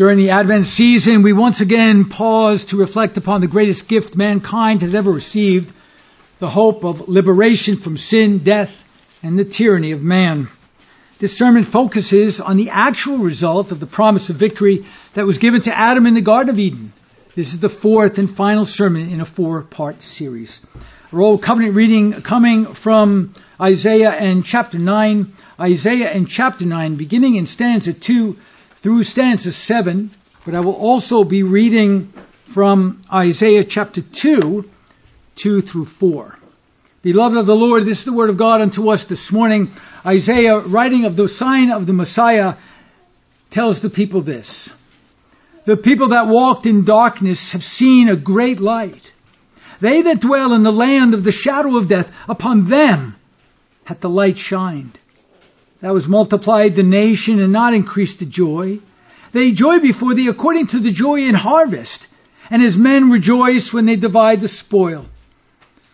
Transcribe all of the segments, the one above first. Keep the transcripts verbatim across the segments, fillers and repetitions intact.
During the Advent season, we once again pause to reflect upon the greatest gift mankind has ever received, the hope of liberation from sin, death, and the tyranny of man. This sermon focuses on the actual result of the promise of victory that was given to Adam in the Garden of Eden. This is the fourth and final sermon in a four-part series. Our old covenant reading coming from Isaiah and chapter nine. Isaiah and chapter nine, beginning in stanza two through stanza seven. But I will also be reading from Isaiah chapter two, two through four. Beloved of the Lord, this is the word of God unto us this morning. Isaiah, writing of the sign of the Messiah, tells the people this. The people that walked in darkness have seen a great light. They that dwell in the land of the shadow of death, upon them hath the light shined. That was multiplied the nation, and not increased the joy. They joy before thee according to the joy in harvest, and as men rejoice when they divide the spoil.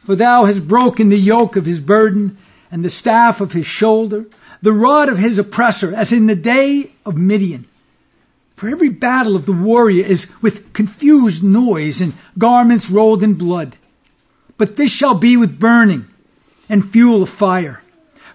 For thou hast broken the yoke of his burden, and the staff of his shoulder, the rod of his oppressor, as in the day of Midian. For every battle of the warrior is with confused noise and garments rolled in blood. But this shall be with burning and fuel of fire.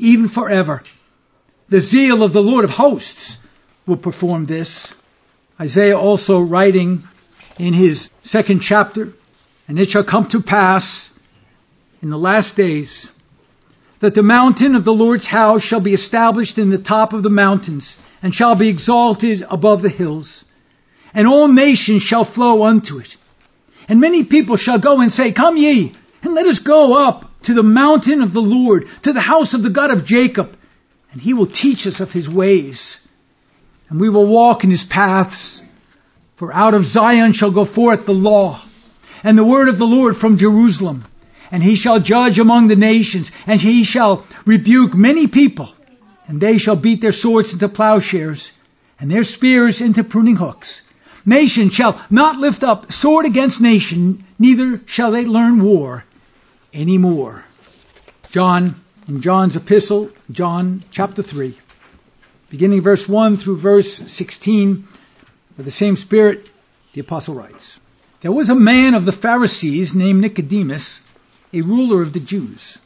even forever. The zeal of the Lord of hosts will perform this. Isaiah also writing in his second chapter, and it shall come to pass in the last days that the mountain of the Lord's house shall be established in the top of the mountains, and shall be exalted above the hills, and all nations shall flow unto it. And many people shall go and say, Come ye, and let us go up to the mountain of the Lord, to the house of the God of Jacob, and he will teach us of his ways, and we will walk in his paths. For out of Zion shall go forth the law, and the word of the Lord from Jerusalem, and he shall judge among the nations, and he shall rebuke many people. And they shall beat their swords into plowshares, and their spears into pruning hooks. Nation shall not lift up sword against nation, neither shall they learn war any more. John, in John's epistle, John chapter three, beginning verse one through verse sixteen, by the same Spirit, the apostle writes, There was a man of the Pharisees named Nicodemus, a ruler of the Jews.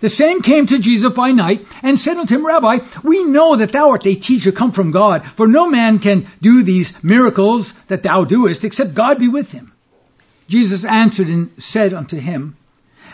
The same came to Jesus by night and said unto him, Rabbi, we know that thou art a teacher come from God, for no man can do these miracles that thou doest, except God be with him. Jesus answered and said unto him,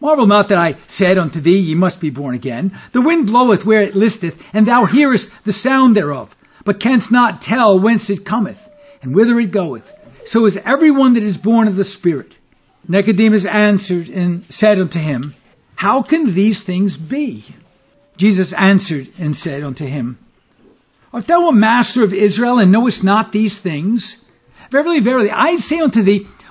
Marvel not that I said unto thee, Ye must be born again. The wind bloweth where it listeth, and thou hearest the sound thereof, but canst not tell whence it cometh, and whither it goeth. So is every one that is born of the Spirit. Nicodemus answered and said unto him, How can these things be? Jesus answered and said unto him, Art thou a master of Israel, and knowest not these things? Verily, verily, I say unto thee,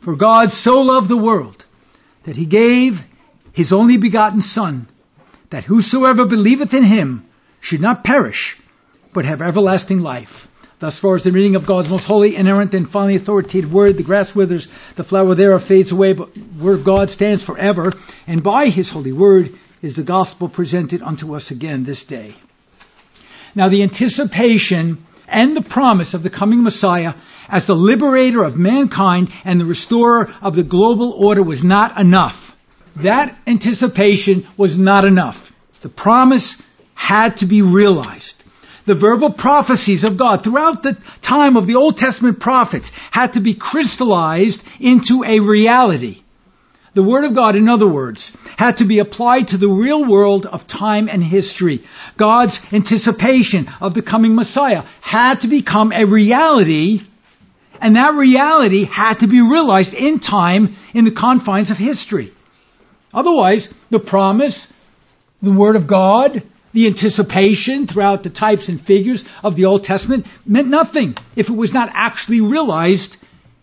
For God so loved the world, that he gave his only begotten Son, that whosoever believeth in him should not perish, but have everlasting life. Thus far as the reading of God's most holy, inerrant, and finally authoritative word, the grass withers, the flower thereof fades away, but the word of God stands forever, and by his holy word is the gospel presented unto us again this day. Now the anticipation and the promise of the coming Messiah as the liberator of mankind and the restorer of the global order was not enough. That anticipation was not enough. The promise had to be realized. The verbal prophecies of God throughout the time of the Old Testament prophets had to be crystallized into a reality. The Word of God, in other words, had to be applied to the real world of time and history. God's anticipation of the coming Messiah had to become a reality, and that reality had to be realized in time in the confines of history. Otherwise, the promise, the Word of God, the anticipation throughout the types and figures of the Old Testament meant nothing if it was not actually realized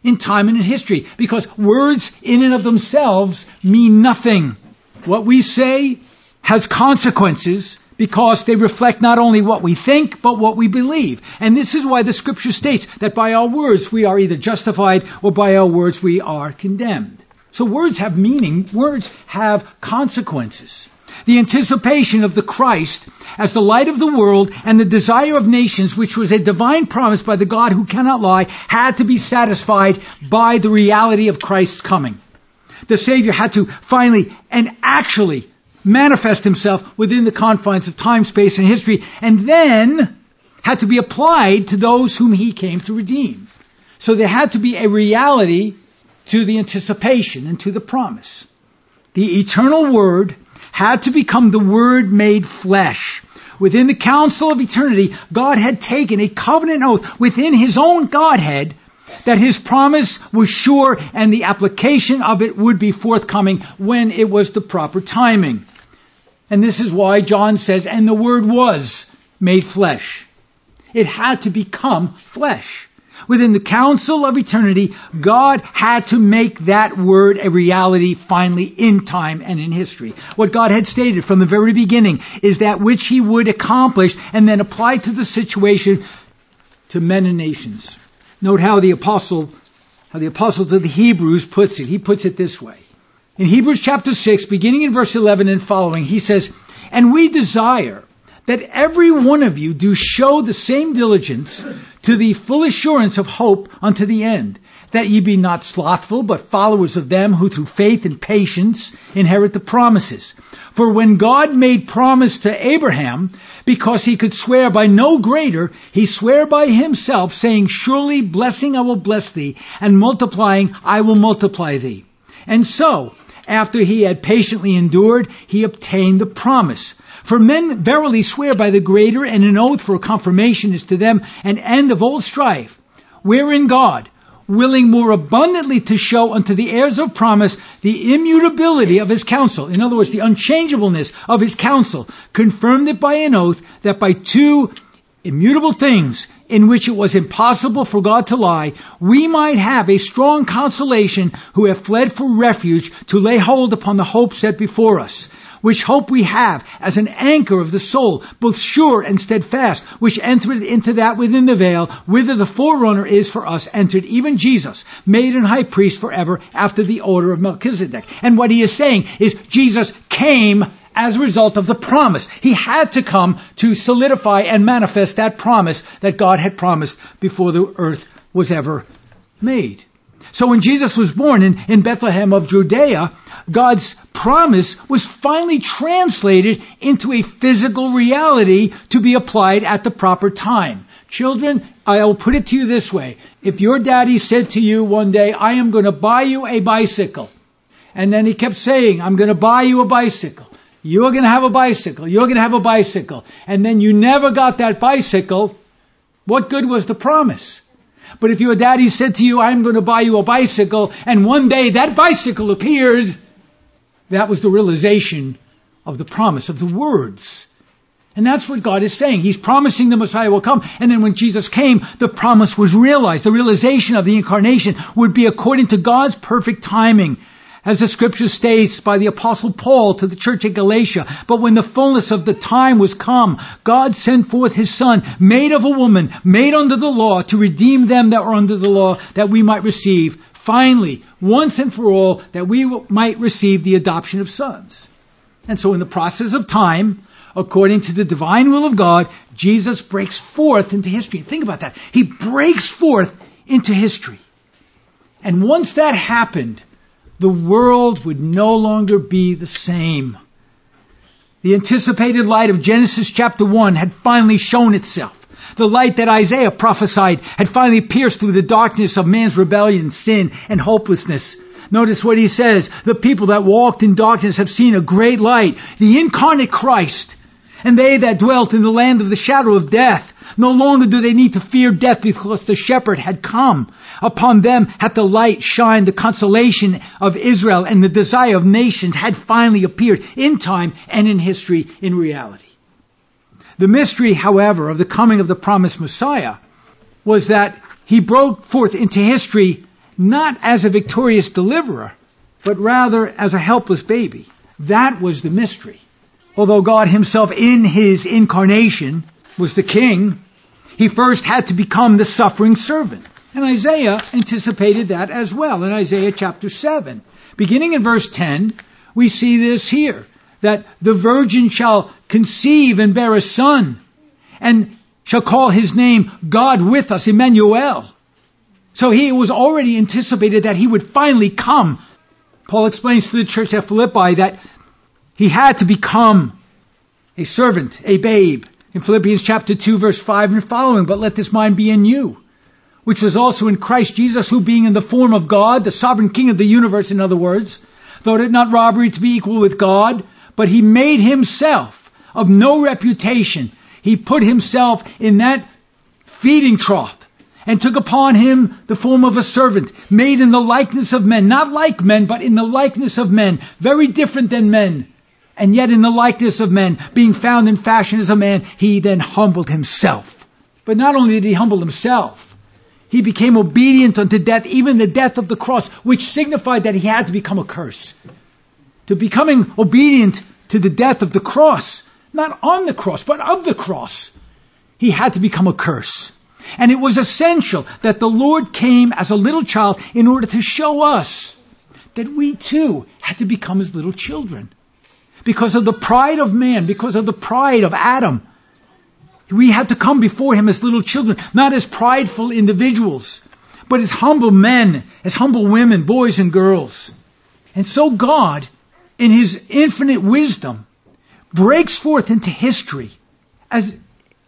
in time and in history, because words in and of themselves mean nothing. What we say has consequences because they reflect not only what we think, but what we believe. And this is why the Scripture states that by our words we are either justified or by our words we are condemned. So words have meaning. Words have consequences. The anticipation of the Christ as the light of the world and the desire of nations, which was a divine promise by the God who cannot lie, had to be satisfied by the reality of Christ's coming. The Savior had to finally and actually manifest himself within the confines of time, space, and history, and then had to be applied to those whom he came to redeem. So there had to be a reality to the anticipation and to the promise. The eternal Word had to become the Word made flesh. Within the council of eternity, God had taken a covenant oath within his own Godhead that his promise was sure and the application of it would be forthcoming when it was the proper timing. And this is why John says, and the Word was made flesh. It had to become flesh. Within the council of eternity, God had to make that word a reality finally in time and in history. What God had stated from the very beginning is that which he would accomplish and then apply to the situation to men and nations. Note how the apostle, how the apostle to the Hebrews puts it. He puts it this way. In Hebrews chapter six, beginning in verse eleven and following, he says, "And we desire that every one of you do show the same diligence to the full assurance of hope unto the end, that ye be not slothful, but followers of them who through faith and patience inherit the promises. For when God made promise to Abraham, because he could swear by no greater, he sware by himself, saying, surely blessing I will bless thee, and multiplying I will multiply thee. And so, after he had patiently endured, he obtained the promise. For men verily swear by the greater, and an oath for a confirmation is to them an end of all strife, wherein God, willing more abundantly to show unto the heirs of promise the immutability of his counsel," in other words, the unchangeableness of his counsel, "confirmed it by an oath, that by two immutable things, in which it was impossible for God to lie, we might have a strong consolation who have fled for refuge to lay hold upon the hope set before us. Which hope we have as an anchor of the soul, both sure and steadfast, which entereth into that within the veil, whither the forerunner is for us entered, even Jesus, made an high priest forever after the order of Melchizedek." And what he is saying is Jesus came as a result of the promise. He had to come to solidify and manifest that promise that God had promised before the earth was ever made. So when Jesus was born in, in Bethlehem of Judea, God's promise was finally translated into a physical reality to be applied at the proper time. Children, I will put it to you this way. If your daddy said to you one day, "I am going to buy you a bicycle," and then he kept saying, "I'm going to buy you a bicycle. You're going to have a bicycle. You're going to have a bicycle," and then you never got that bicycle, what good was the promise? But if your daddy said to you, "I'm going to buy you a bicycle," and one day that bicycle appeared, that was the realization of the promise, of the words. And that's what God is saying. He's promising the Messiah will come. And then when Jesus came, the promise was realized. The realization of the incarnation would be according to God's perfect timing. As the scripture states by the apostle Paul to the church at Galatia, but when the fullness of the time was come, God sent forth his son, made of a woman, made under the law, to redeem them that were under the law, that we might receive, finally, once and for all, that we might receive the adoption of sons. And so in the process of time, according to the divine will of God, Jesus breaks forth into history. Think about that. He breaks forth into history. And once that happened, the world would no longer be the same. The anticipated light of Genesis chapter one had finally shown itself. The light that Isaiah prophesied had finally pierced through the darkness of man's rebellion, sin, and hopelessness. Notice what he says. The people that walked in darkness have seen a great light, the incarnate Christ. And they that dwelt in the land of the shadow of death, no longer do they need to fear death, because the shepherd had come. Upon them hath the light shined, the consolation of Israel, and the desire of nations had finally appeared in time and in history, in reality. The mystery, however, of the coming of the promised Messiah was that he broke forth into history not as a victorious deliverer, but rather as a helpless baby. That was the mystery. Although God himself in his incarnation was the king, he first had to become the suffering servant. And Isaiah anticipated that as well in Isaiah chapter seven. Beginning in verse ten, we see this here, that the virgin shall conceive and bear a son, and shall call his name God with us, Emmanuel. So he was already anticipated that he would finally come. Paul explains to the church at Philippi that he had to become a servant, a babe. In Philippians chapter two, verse five and following, but let this mind be in you, which was also in Christ Jesus, who being in the form of God, the sovereign king of the universe, in other words, thought it not robbery to be equal with God, but he made himself of no reputation. He put himself in that feeding trough, and took upon him the form of a servant, made in the likeness of men. Not like men, but in the likeness of men. Very different than men, and yet in the likeness of men. Being found in fashion as a man, he then humbled himself. But not only did he humble himself, he became obedient unto death, even the death of the cross, which signified that he had to become a curse. To becoming obedient to the death of the cross, not on the cross, but of the cross, he had to become a curse. And it was essential that the Lord came as a little child in order to show us that we too had to become as little children. Because of the pride of man, because of the pride of Adam, we had to come before him as little children, not as prideful individuals, but as humble men, as humble women, boys and girls. And so God, in his infinite wisdom, breaks forth into history as,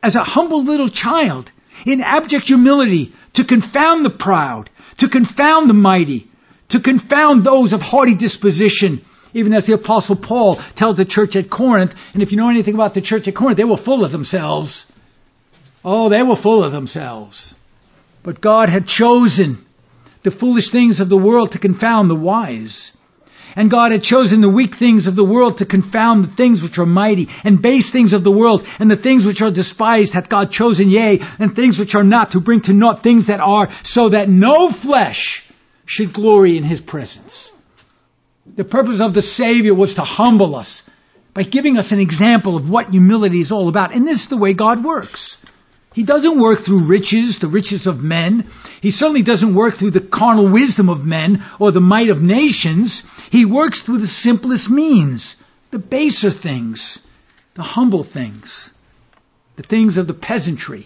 as a humble little child, in abject humility, to confound the proud, to confound the mighty, to confound those of haughty disposition, even as the apostle Paul tells the church at Corinth. And if you know anything about the church at Corinth, they were full of themselves. Oh, they were full of themselves. But God had chosen the foolish things of the world to confound the wise. And God had chosen the weak things of the world to confound the things which are mighty, and base things of the world, and the things which are despised hath God chosen, yea, and things which are not, to bring to naught things that are, so that no flesh should glory in his presence. The purpose of the Savior was to humble us by giving us an example of what humility is all about. And this is the way God works. He doesn't work through riches, the riches of men. He certainly doesn't work through the carnal wisdom of men or the might of nations. He works through the simplest means, the baser things, the humble things, the things of the peasantry,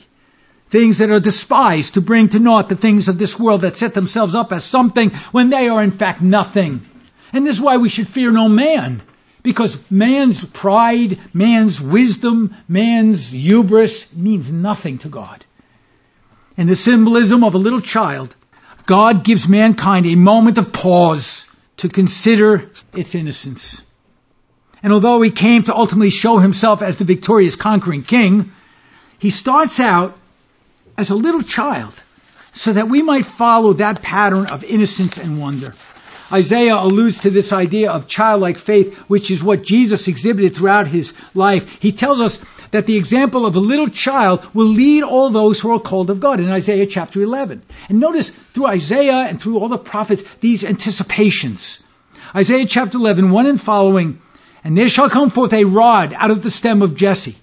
things that are despised, to bring to naught the things of this world that set themselves up as something when they are in fact nothing. And this is why we should fear no man, because man's pride, man's wisdom, man's hubris means nothing to God. In the symbolism of a little child, God gives mankind a moment of pause to consider its innocence. And although he came to ultimately show himself as the victorious conquering king, he starts out as a little child so that we might follow that pattern of innocence and wonder. Isaiah alludes to this idea of childlike faith, which is what Jesus exhibited throughout his life. He tells us that the example of a little child will lead all those who are called of God in Isaiah chapter eleven. And notice, through Isaiah and through all the prophets, these anticipations Isaiah chapter eleven, one and following. And there shall come forth a rod out of the stem of Jesse,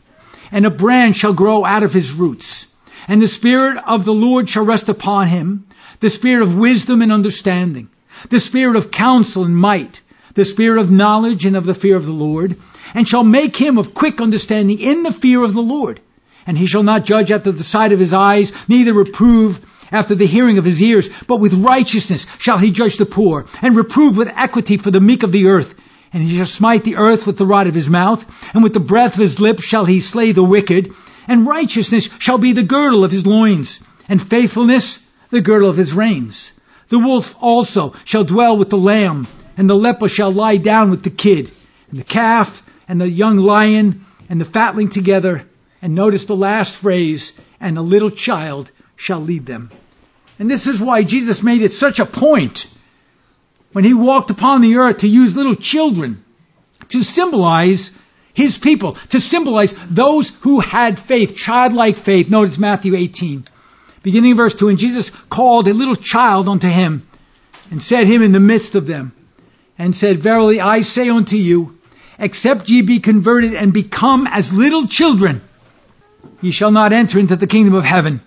and a branch shall grow out of his roots. And the Spirit of the Lord shall rest upon him, the Spirit of wisdom and understanding, the Spirit of counsel and might, the Spirit of knowledge and of the fear of the Lord, and shall make him of quick understanding in the fear of the Lord. And he shall not judge after the sight of his eyes, neither reprove after the hearing of his ears, but with righteousness shall he judge the poor, and reprove with equity for the meek of the earth. And he shall smite the earth with the rod of his mouth, and with the breath of his lips shall he slay the wicked. And righteousness shall be the girdle of his loins, and faithfulness the girdle of his reins. The wolf also shall dwell with the lamb, and the leper shall lie down with the kid, and the calf, and the young lion, and the fatling together. And notice the last phrase, and a little child shall lead them. And this is why Jesus made it such a point when he walked upon the earth to use little children to symbolize his people, to symbolize those who had faith, childlike faith. Notice Matthew eighteen, beginning in verse two. And Jesus called a little child unto him, and set him in the midst of them, and said, Verily I say unto you, except ye be converted and become as little children, ye shall not enter into the kingdom of heaven.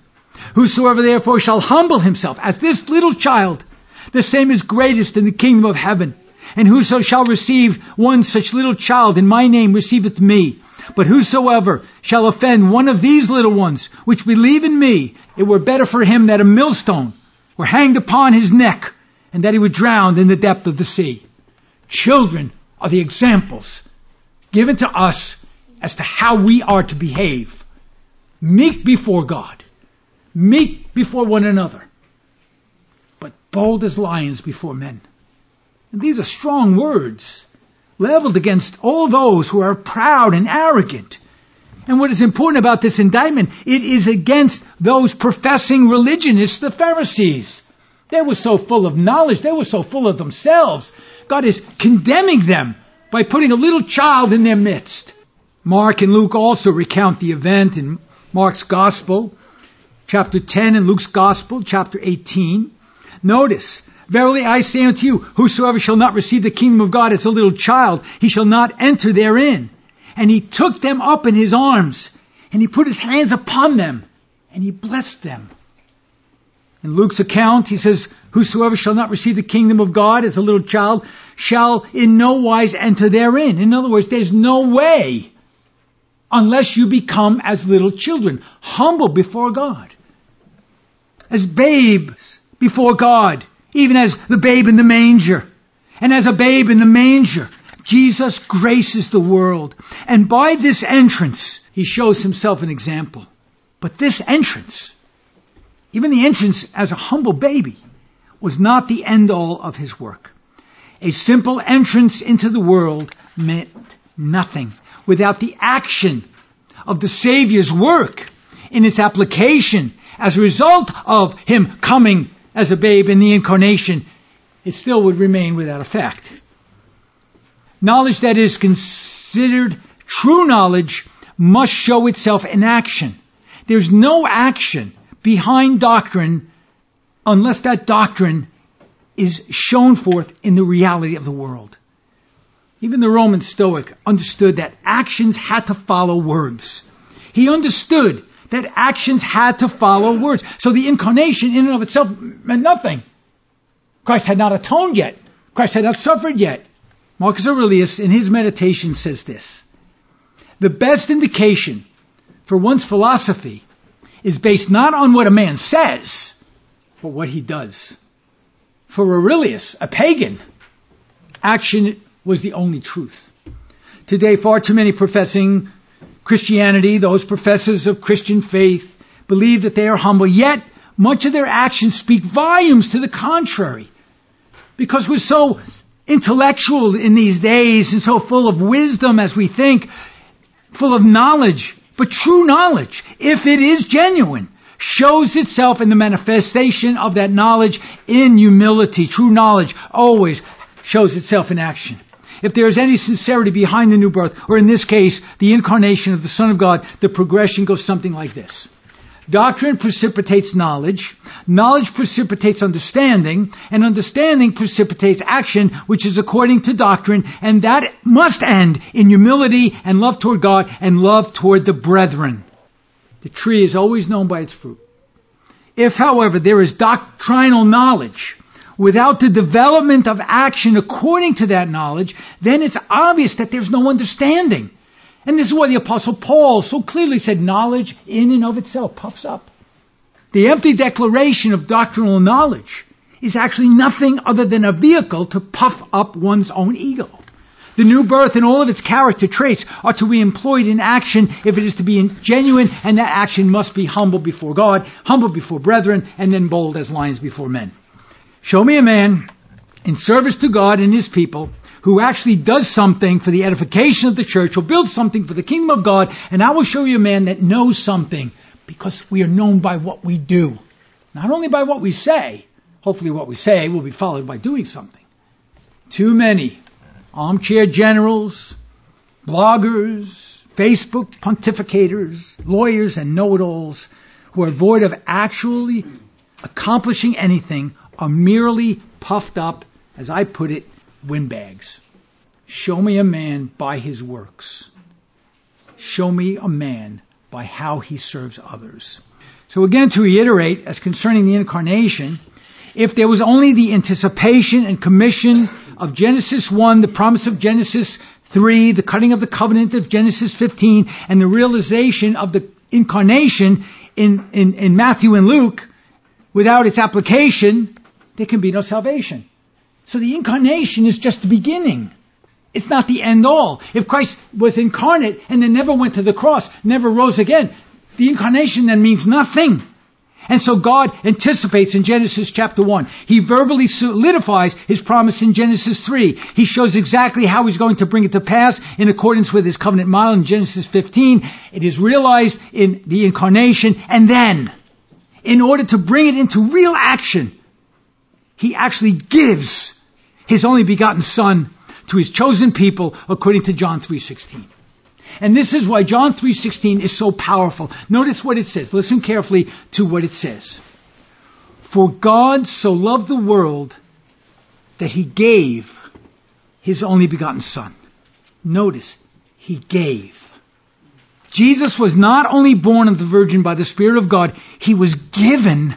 Whosoever therefore shall humble himself as this little child, the same is greatest in the kingdom of heaven. And whoso shall receive one such little child in my name receiveth me. But whosoever shall offend one of these little ones which believe in me, it were better for him that a millstone were hanged upon his neck, and that he were drowned in the depth of the sea. Children are the examples given to us as to how we are to behave. Meek before God. Meek before one another. But bold as lions before men. And these are strong words leveled against all those who are proud and arrogant. And what is important about this indictment, it is against those professing religionists, the Pharisees. They were so full of knowledge. They were so full of themselves. God is condemning them by putting a little child in their midst. Mark and Luke also recount the event in Mark's Gospel, chapter ten, and Luke's Gospel, chapter eighteen. Notice, Verily I say unto you, whosoever shall not receive the kingdom of God as a little child, he shall not enter therein. And he took them up in his arms, and he put his hands upon them, and he blessed them. In Luke's account, he says, Whosoever shall not receive the kingdom of God as a little child shall in no wise enter therein. In other words, there's no way unless you become as little children, humble before God, as babes before God. Even as the babe in the manger. And as a babe in the manger, Jesus graces the world. And by this entrance, he shows himself an example. But this entrance, even the entrance as a humble baby, was not the end all of his work. A simple entrance into the world meant nothing without the action of the Savior's work in its application as a result of him coming as a babe in the incarnation, it still would remain without effect. Knowledge that is considered true knowledge must show itself in action. There's no action behind doctrine unless that doctrine is shown forth in the reality of the world. Even the Roman Stoic understood that actions had to follow words. He understood that actions had to follow words. So the incarnation in and of itself meant nothing. Christ had not atoned yet. Christ had not suffered yet. Marcus Aurelius in his meditation says this: The best indication for one's philosophy is based not on what a man says, but what he does. For Aurelius, a pagan, action was the only truth. Today, far too many professing Christianity, those professors of Christian faith, believe that they are humble, yet much of their actions speak volumes to the contrary. Because we're so intellectual in these days and so full of wisdom as we think, full of knowledge. But true knowledge, if it is genuine, shows itself in the manifestation of that knowledge in humility. True knowledge always shows itself in action. If there is any sincerity behind the new birth, or in this case, the incarnation of the Son of God, the progression goes something like this. Doctrine precipitates knowledge. Knowledge precipitates understanding. And understanding precipitates action, which is according to doctrine. And that must end in humility and love toward God and love toward the brethren. The tree is always known by its fruit. If, however, there is doctrinal knowledge without the development of action according to that knowledge, then it's obvious that there's no understanding. And this is why the Apostle Paul so clearly said knowledge in and of itself puffs up. The empty declaration of doctrinal knowledge is actually nothing other than a vehicle to puff up one's own ego. The new birth and all of its character traits are to be employed in action if it is to be genuine, and that action must be humble before God, humble before brethren, and then bold as lions before men. Show me a man in service to God and his people who actually does something for the edification of the church or builds something for the kingdom of God, and I will show you a man that knows something, because we are known by what we do. Not only by what we say, hopefully what we say will be followed by doing something. Too many armchair generals, bloggers, Facebook pontificators, lawyers, and know-it-alls who are void of actually accomplishing anything are merely puffed up, as I put it, windbags. Show me a man by his works. Show me a man by how he serves others. So again, to reiterate, as concerning the incarnation, if there was only the anticipation and commission of Genesis one, the promise of Genesis three, the cutting of the covenant of Genesis fifteen, and the realization of the incarnation in, in, in Matthew and Luke, without its application, there can be no salvation. So the incarnation is just the beginning. It's not the end all. If Christ was incarnate and then never went to the cross, never rose again, the incarnation then means nothing. And so God anticipates in Genesis chapter one. He verbally solidifies his promise in Genesis three. He shows exactly how he's going to bring it to pass in accordance with his covenant model in Genesis fifteen. It is realized in the incarnation. And then, in order to bring it into real action, he actually gives his only begotten Son to his chosen people, according to John three sixteen. And this is why John three sixteen is so powerful. Notice what it says. Listen carefully to what it says. For God so loved the world that he gave his only begotten Son. Notice, he gave. Jesus was not only born of the Virgin by the Spirit of God, he was given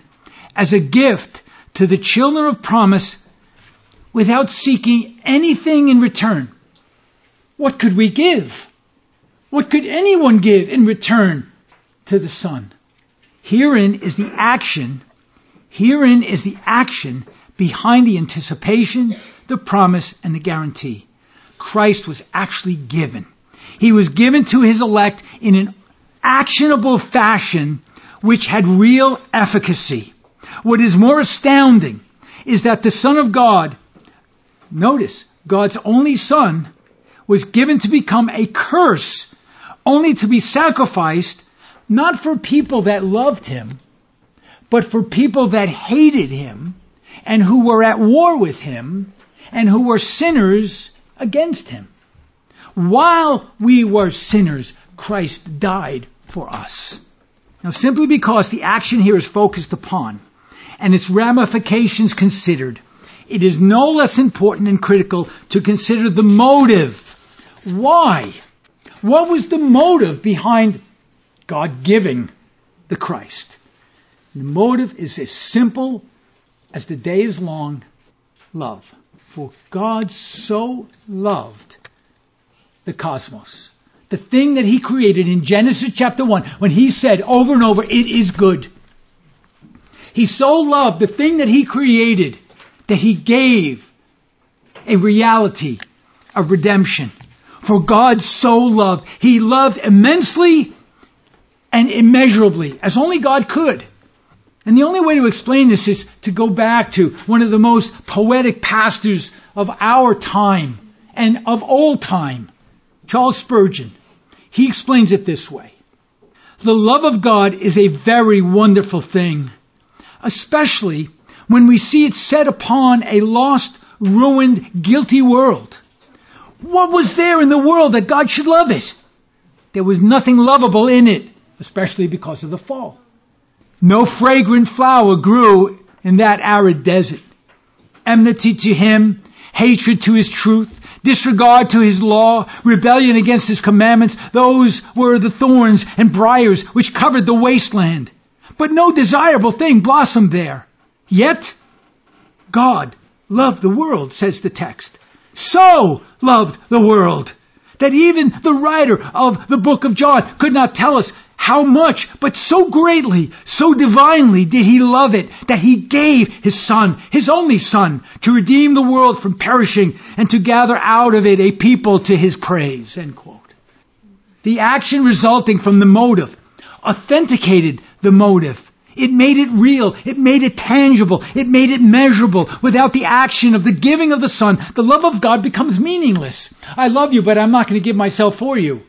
as a gift to the children of promise, without seeking anything in return. What could we give? What could anyone give in return to the Son? Herein is the action. Herein is the action behind the anticipation, the promise, and the guarantee. Christ was actually given. He was given to his elect in an actionable fashion which had real efficacy. What is more astounding is that the Son of God, notice, God's only Son, was given to become a curse, only to be sacrificed, not for people that loved him, but for people that hated him, and who were at war with him, and who were sinners against him. While we were sinners, Christ died for us. Now, simply because the action here is focused upon and its ramifications considered, it is no less important and critical to consider the motive. Why? What was the motive behind God giving the Christ? The motive is as simple as the day is long: love. For God so loved the cosmos, the thing that he created in Genesis chapter one, when he said over and over, it is good. He so loved the thing that he created that he gave a reality of redemption. For God so loved. He loved immensely and immeasurably, as only God could. And the only way to explain this is to go back to one of the most poetic pastors of our time and of all time, Charles Spurgeon. He explains it this way. The love of God is a very wonderful thing, especially when we see it set upon a lost, ruined, guilty world. What was there in the world that God should love it? There was nothing lovable in it, especially because of the fall. No fragrant flower grew in that arid desert. Enmity to him, hatred to his truth, disregard to his law, rebellion against his commandments, those were the thorns and briars which covered the wasteland. But no desirable thing blossomed there. Yet, God loved the world, says the text. So loved the world that even the writer of the book of John could not tell us how much, but so greatly, so divinely did he love it that he gave his son, his only son, to redeem the world from perishing and to gather out of it a people to his praise. End quote. The action resulting from the motive authenticated the motive. It made it real. It made it tangible. It made it measurable. Without the action of the giving of the Son, the love of God becomes meaningless. I love you, but I'm not going to give myself for you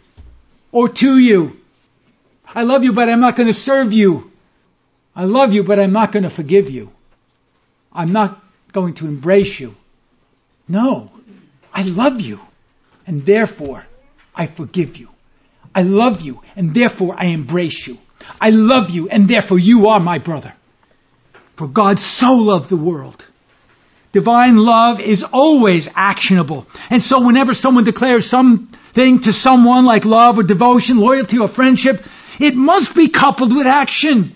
or to you. I love you, but I'm not going to serve you. I love you, but I'm not going to forgive you. I'm not going to embrace you. No, I love you, and therefore I forgive you. I love you, and therefore I embrace you. I love you, and therefore you are my brother. For God so loved the world. Divine love is always actionable. And so whenever someone declares something to someone like love or devotion, loyalty or friendship, it must be coupled with action.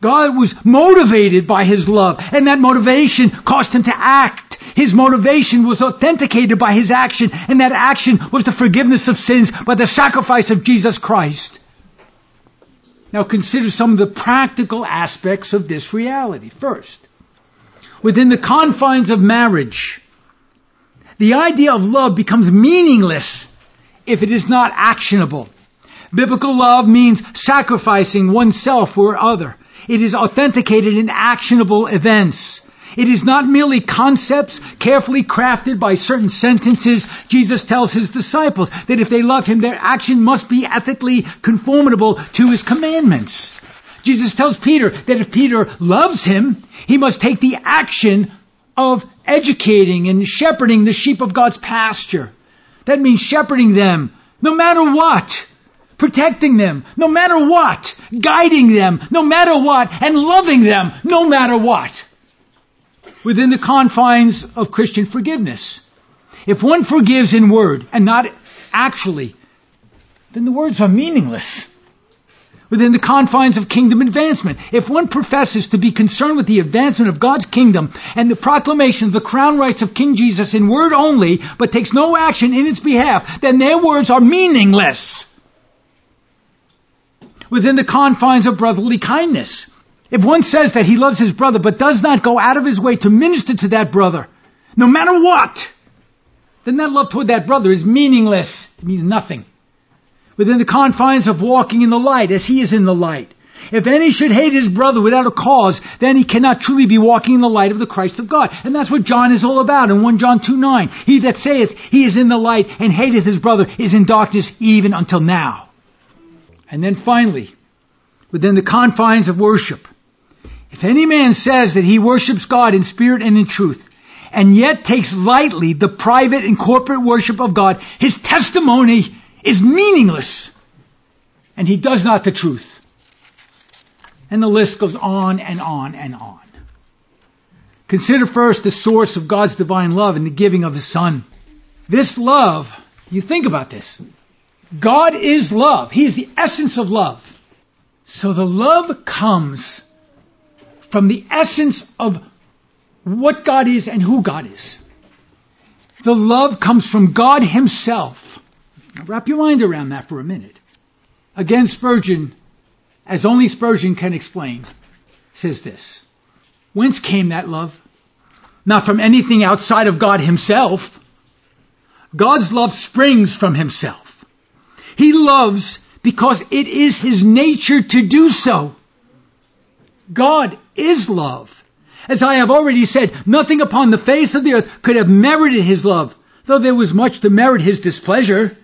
God was motivated by his love, and that motivation caused him to act. His motivation was authenticated by his action, and that action was the forgiveness of sins by the sacrifice of Jesus Christ. Now consider some of the practical aspects of this reality. First, within the confines of marriage, the idea of love becomes meaningless if it is not actionable. Biblical love means sacrificing oneself for other. It is authenticated in actionable events. It is not merely concepts carefully crafted by certain sentences. Jesus tells his disciples that if they love him, their action must be ethically conformable to his commandments. Jesus tells Peter that if Peter loves him, he must take the action of educating and shepherding the sheep of God's pasture. That means shepherding them no matter what, protecting them no matter what, guiding them no matter what, and loving them no matter what. Within the confines of Christian forgiveness, if one forgives in word and not actually, then the words are meaningless. Within the confines of kingdom advancement, if one professes to be concerned with the advancement of God's kingdom and the proclamation of the crown rights of King Jesus in word only, but takes no action in its behalf, then their words are meaningless. Within the confines of brotherly kindness, if one says that he loves his brother but does not go out of his way to minister to that brother, no matter what, then that love toward that brother is meaningless. It means nothing. Within the confines of walking in the light as he is in the light, if any should hate his brother without a cause, then he cannot truly be walking in the light of the Christ of God. And that's what John is all about in First John two nine. He that saith he is in the light and hateth his brother is in darkness even until now. And then finally, within the confines of worship, if any man says that he worships God in spirit and in truth, and yet takes lightly the private and corporate worship of God, his testimony is meaningless, and he does not the truth. And the list goes on and on and on. Consider first the source of God's divine love in the giving of his Son. This love, you think about this. God is love. He is the essence of love. So the love comes from the essence of what God is and who God is. The love comes from God himself. Now wrap your mind around that for a minute. Again, Spurgeon, as only Spurgeon can explain, says this. Whence came that love? Not from anything outside of God himself. God's love springs from himself. He loves because it is his nature to do so. God is love. As I have already said, nothing upon the face of the earth could have merited his love, though there was much to merit his displeasure.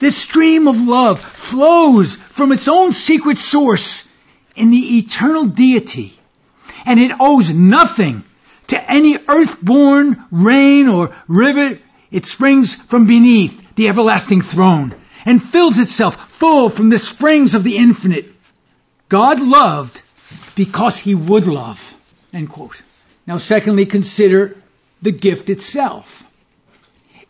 This stream of love flows from its own secret source in the eternal deity, and it owes nothing to any earth-born rain or river. It springs from beneath the everlasting throne and fills itself full from the springs of the infinite. God loved because he would love, end quote. Now, secondly, consider the gift itself.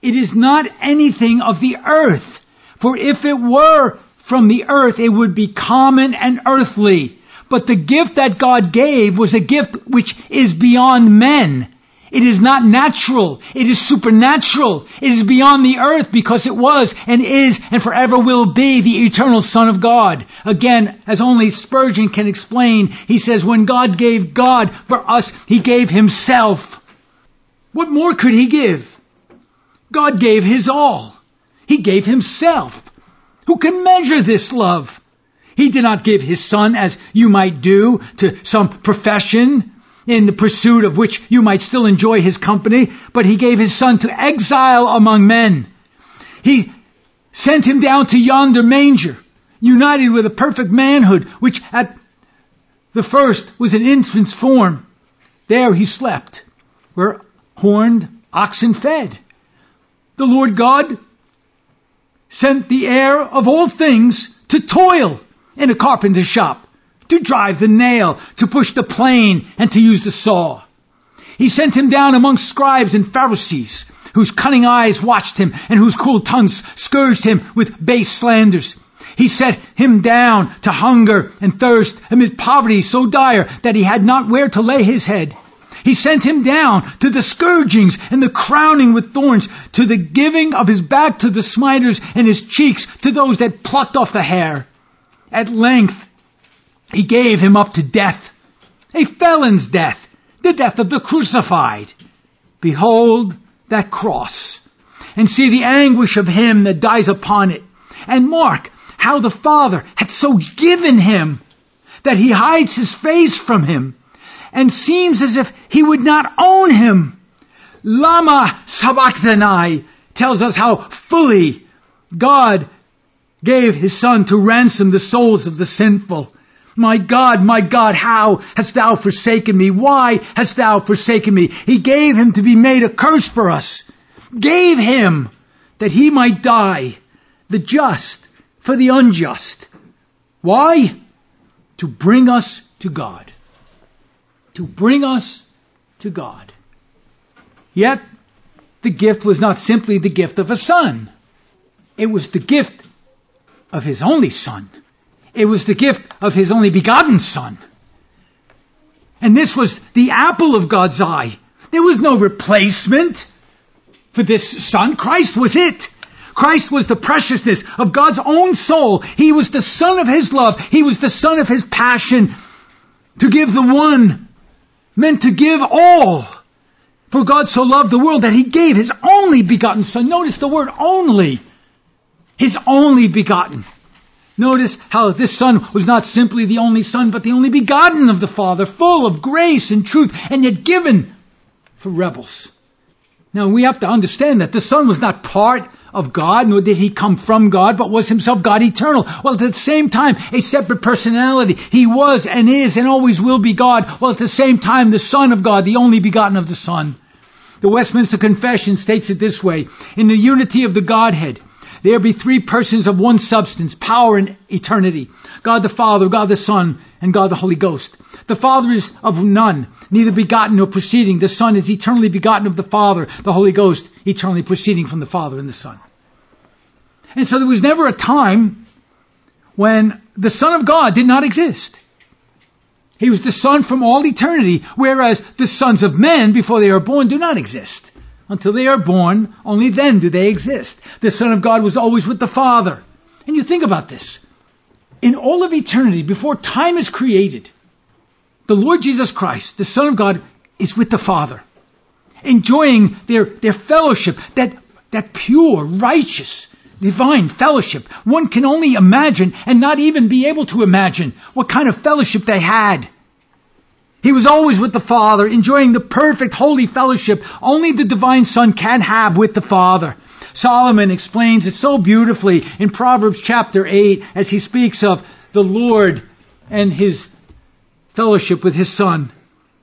It is not anything of the earth, for if it were from the earth, it would be common and earthly. But the gift that God gave was a gift which is beyond men. It is not natural. It is supernatural. It is beyond the earth because it was and is and forever will be the eternal Son of God. Again, as only Spurgeon can explain, he says, when God gave God for us, he gave himself. What more could he give? God gave his all. He gave himself. Who can measure this love? He did not give his son, as you might do, to some profession in the pursuit of which you might still enjoy his company, but he gave his son to exile among men. He sent him down to yonder manger, united with a perfect manhood, which at the first was an infant's form. There he slept, where horned oxen fed. The Lord God sent the heir of all things to toil in a carpenter's shop, to drive the nail, to push the plane, and to use the saw. He sent him down among scribes and Pharisees, whose cunning eyes watched him, and whose cruel tongues scourged him with base slanders. He set him down to hunger and thirst amid poverty so dire that he had not where to lay his head. He sent him down to the scourgings and the crowning with thorns, to the giving of his back to the smiters and his cheeks to those that plucked off the hair. At length, he gave him up to death, a felon's death, the death of the crucified. Behold that cross, and see the anguish of him that dies upon it, and mark how the Father had so given him that he hides his face from him, and seems as if he would not own him. Lama sabachthani tells us how fully God gave his Son to ransom the souls of the sinful. My God, my God, how hast thou forsaken me? Why hast thou forsaken me? He gave him to be made a curse for us. Gave him that he might die, the just for the unjust. Why? To bring us to God. To bring us to God. Yet, the gift was not simply the gift of a son. It was the gift of his only son. It was the gift of his only begotten Son. And this was the apple of God's eye. There was no replacement for this Son. Christ was it. Christ was the preciousness of God's own soul. He was the Son of his love. He was the Son of his passion. To give the one meant to give all. For God so loved the world that he gave his only begotten Son. Notice the word only. His only begotten. Notice how this Son was not simply the only Son, but the only begotten of the Father, full of grace and truth, and yet given for rebels. Now, we have to understand that the Son was not part of God, nor did he come from God, but was himself God eternal. While at the same time, a separate personality. He was and is and always will be God, while at the same time, the Son of God, the only begotten of the Son. The Westminster Confession states it this way: in the unity of the Godhead, there be three persons of one substance, power and eternity. God the Father, God the Son, and God the Holy Ghost. The Father is of none, neither begotten nor proceeding. The Son is eternally begotten of the Father, the Holy Ghost, eternally proceeding from the Father and the Son. And so there was never a time when the Son of God did not exist. He was the Son from all eternity, whereas the sons of men, before they are born, do not exist. Until they are born, only then do they exist. The Son of God was always with the Father. And you think about this. In all of eternity, before time is created, the Lord Jesus Christ, the Son of God, is with the Father, enjoying their, their fellowship, that, that pure, righteous, divine fellowship. One can only imagine, and not even be able to imagine, what kind of fellowship they had. He was always with the Father, enjoying the perfect holy fellowship only the divine Son can have with the Father. Solomon explains it so beautifully in Proverbs chapter eight as he speaks of the Lord and his fellowship with his Son.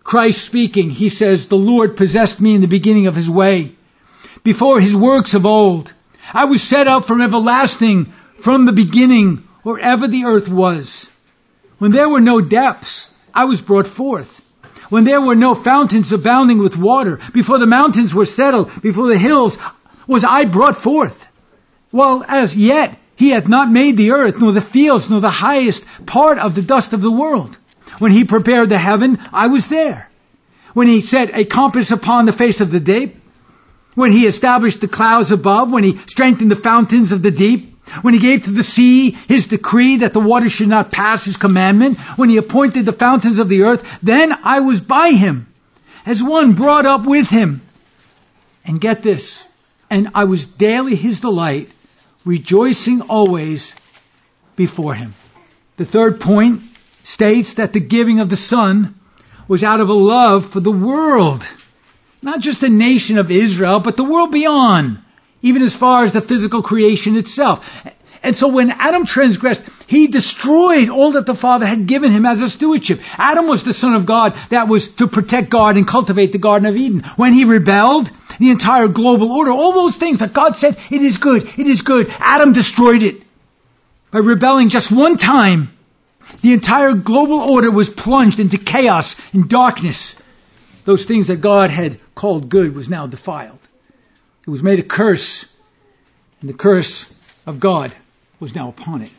Christ speaking, he says, "The Lord possessed me in the beginning of his way, before his works of old. I was set up from everlasting, from the beginning, or ever the earth was. When there were no depths, I was brought forth. When there were no fountains abounding with water, before the mountains were settled, before the hills was I brought forth. While as yet he hath not made the earth, nor the fields, nor the highest part of the dust of the world. When he prepared the heaven, I was there. When he set a compass upon the face of the deep, when he established the clouds above, when he strengthened the fountains of the deep, when he gave to the sea his decree that the waters should not pass his commandment, when he appointed the fountains of the earth, then I was by him, as one brought up with him. And get this, and I was daily his delight, rejoicing always before him. The third point states that the giving of the Son was out of a love for the world, not just the nation of Israel, but the world beyond, even as far as the physical creation itself. And so when Adam transgressed, he destroyed all that the Father had given him as a stewardship. Adam was the Son of God that was to protect God and cultivate the Garden of Eden. When he rebelled, the entire global order, all those things that God said, it is good, it is good. Adam destroyed it. By rebelling just one time, the entire global order was plunged into chaos and darkness. Those things that God had called good was now defiled. It was made a curse, and the curse of God was now upon it.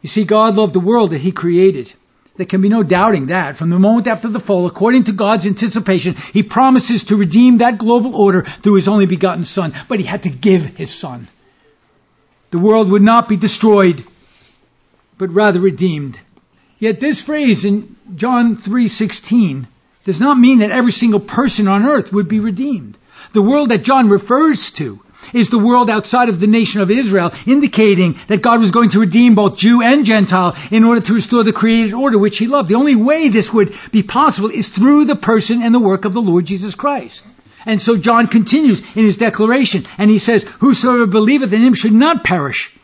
You see, God loved the world that he created. There can be no doubting that. From the moment after the fall, according to God's anticipation, he promises to redeem that global order through his only begotten Son. But he had to give his Son. The world would not be destroyed, but rather redeemed. Yet this phrase in John three sixteen does not mean that every single person on earth would be redeemed. The world that John refers to is the world outside of the nation of Israel, indicating that God was going to redeem both Jew and Gentile in order to restore the created order which he loved. The only way this would be possible is through the person and the work of the Lord Jesus Christ. And so John continues in his declaration, and he says, whosoever believeth in him should not perish.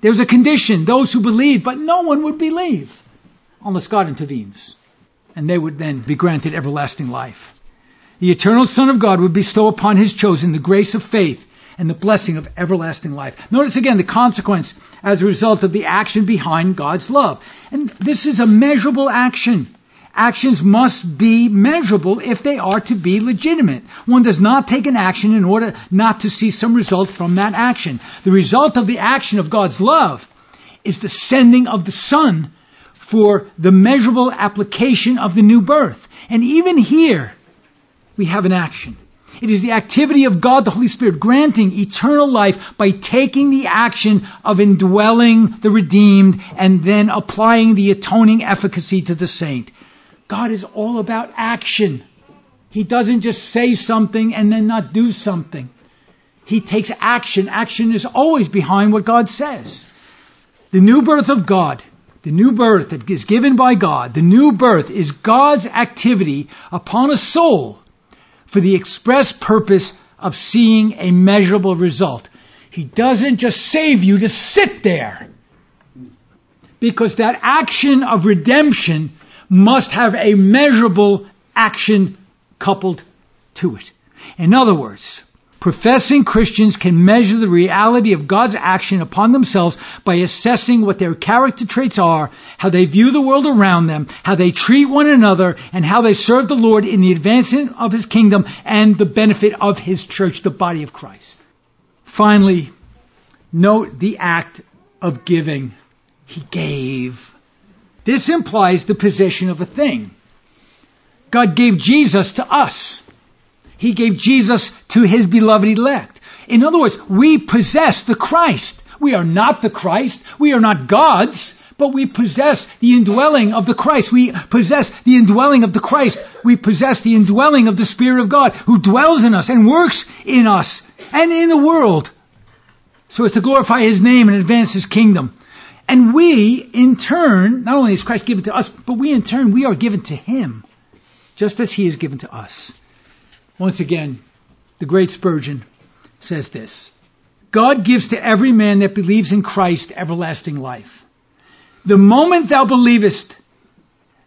There's a condition, those who believe, but no one would believe unless God intervenes. And they would then be granted everlasting life. The eternal Son of God would bestow upon his chosen the grace of faith and the blessing of everlasting life. Notice again the consequence as a result of the action behind God's love. And this is a measurable action. Actions must be measurable if they are to be legitimate. One does not take an action in order not to see some result from that action. The result of the action of God's love is the sending of the Son for the measurable application of the new birth. And even here, we have an action. It is the activity of God, the Holy Spirit, granting eternal life by taking the action of indwelling the redeemed and then applying the atoning efficacy to the saint. God is all about action. He doesn't just say something and then not do something. He takes action. Action is always behind what God says. The new birth of God, the new birth that is given by God, the new birth is God's activity upon a soul for the express purpose of seeing a measurable result. He doesn't just save you to sit there, because that action of redemption must have a measurable action coupled to it. In other words, professing Christians can measure the reality of God's action upon themselves by assessing what their character traits are, how they view the world around them, how they treat one another, and how they serve the Lord in the advancement of his kingdom and the benefit of his church, the body of Christ. Finally, note the act of giving. He gave. This implies the possession of a thing. God gave Jesus to us. He gave Jesus to his beloved elect. In other words, we possess the Christ. We are not the Christ. We are not God's, but we possess the indwelling of the Christ. We possess the indwelling of the Christ. We possess the indwelling of the Spirit of God who dwells in us and works in us and in the world so as to glorify his name and advance his kingdom. And we, in turn, not only is Christ given to us, but we, in turn, we are given to him just as he is given to us. Once again, the great Spurgeon says this: God gives to every man that believes in Christ everlasting life. The moment thou believest,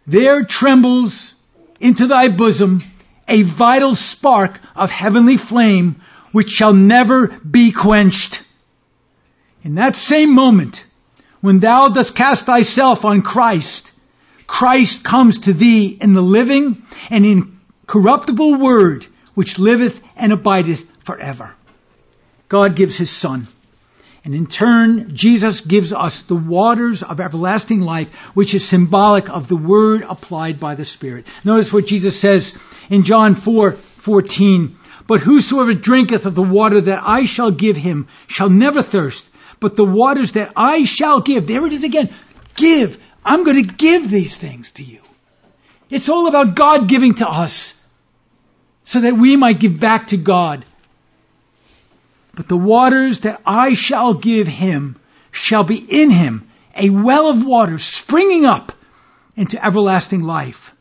there trembles into thy bosom a vital spark of heavenly flame which shall never be quenched. In that same moment, When thou dost cast thyself on Christ, Christ comes to thee in the living and incorruptible word, which liveth and abideth forever. God gives his Son. And in turn, Jesus gives us the waters of everlasting life, which is symbolic of the word applied by the Spirit. Notice what Jesus says in John four fourteen. But whosoever drinketh of the water that I shall give him shall never thirst. But the waters that I shall give, there it is again, give. I'm going to give these things to you. It's all about God giving to us so that we might give back to God. But the waters that I shall give him shall be in him a well of water springing up into everlasting life.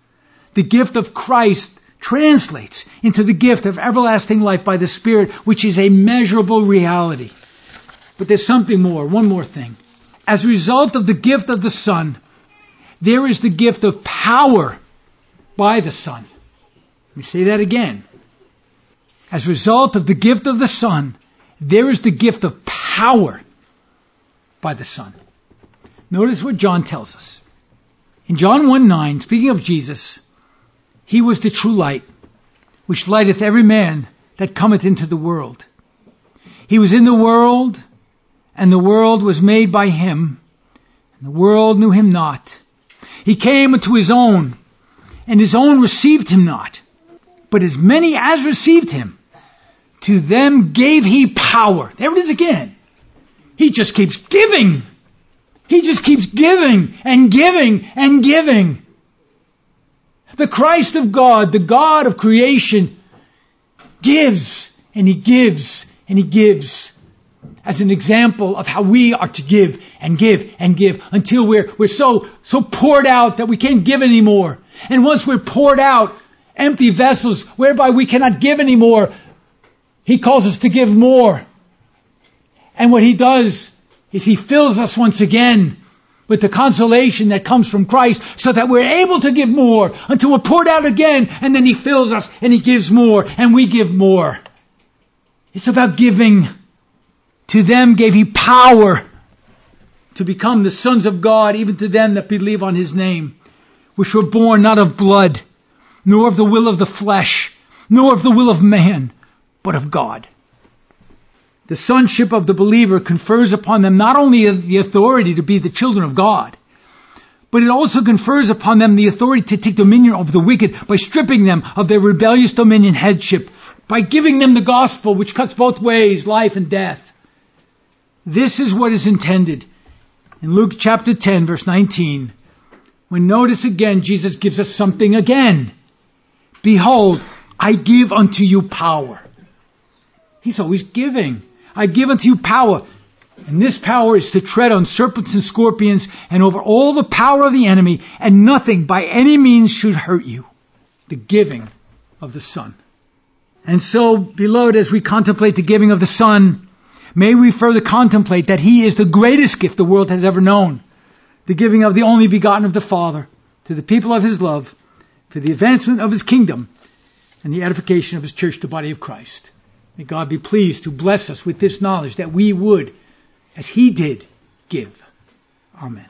The gift of Christ translates into the gift of everlasting life by the Spirit, which is a measurable reality. But there's something more, one more thing. As a result of the gift of the Son, there is the gift of power by the Son. Let me say that again. As a result of the gift of the Son, there is the gift of power by the Son. Notice what John tells us. In John one nine, speaking of Jesus, he was the true light, which lighteth every man that cometh into the world. He was in the world, and the world was made by him, and the world knew him not. He came unto his own, and his own received him not. But as many as received him, to them gave he power. There it is again. He just keeps giving. He just keeps giving and giving and giving. The Christ of God, the God of creation, gives and he gives and he gives as an example of how we are to give and give and give until we're, we're so, so poured out that we can't give anymore. And once we're poured out, empty vessels whereby we cannot give anymore, he calls us to give more. And what he does is he fills us once again with the consolation that comes from Christ so that we're able to give more until we're poured out again. And then he fills us and he gives more and we give more. It's about giving. To them gave he power to become the sons of God, even to them that believe on his name, which were born not of blood, nor of the will of the flesh, nor of the will of man, but of God. The sonship of the believer confers upon them not only the authority to be the children of God, but it also confers upon them the authority to take dominion over the wicked by stripping them of their rebellious dominion headship, by giving them the gospel which cuts both ways, life and death. This is what is intended. In Luke chapter ten, verse nineteen, when notice again, Jesus gives us something again. Behold, I give unto you power. He's always giving. I give unto you power. And this power is to tread on serpents and scorpions and over all the power of the enemy, and nothing by any means should hurt you. The giving of the Son. And so, beloved, as we contemplate the giving of the Son, may we further contemplate that he is the greatest gift the world has ever known. The giving of the only begotten of the Father to the people of his love, for the advancement of his kingdom and the edification of his church, the body of Christ. May God be pleased to bless us with this knowledge that we would, as he did, give. Amen.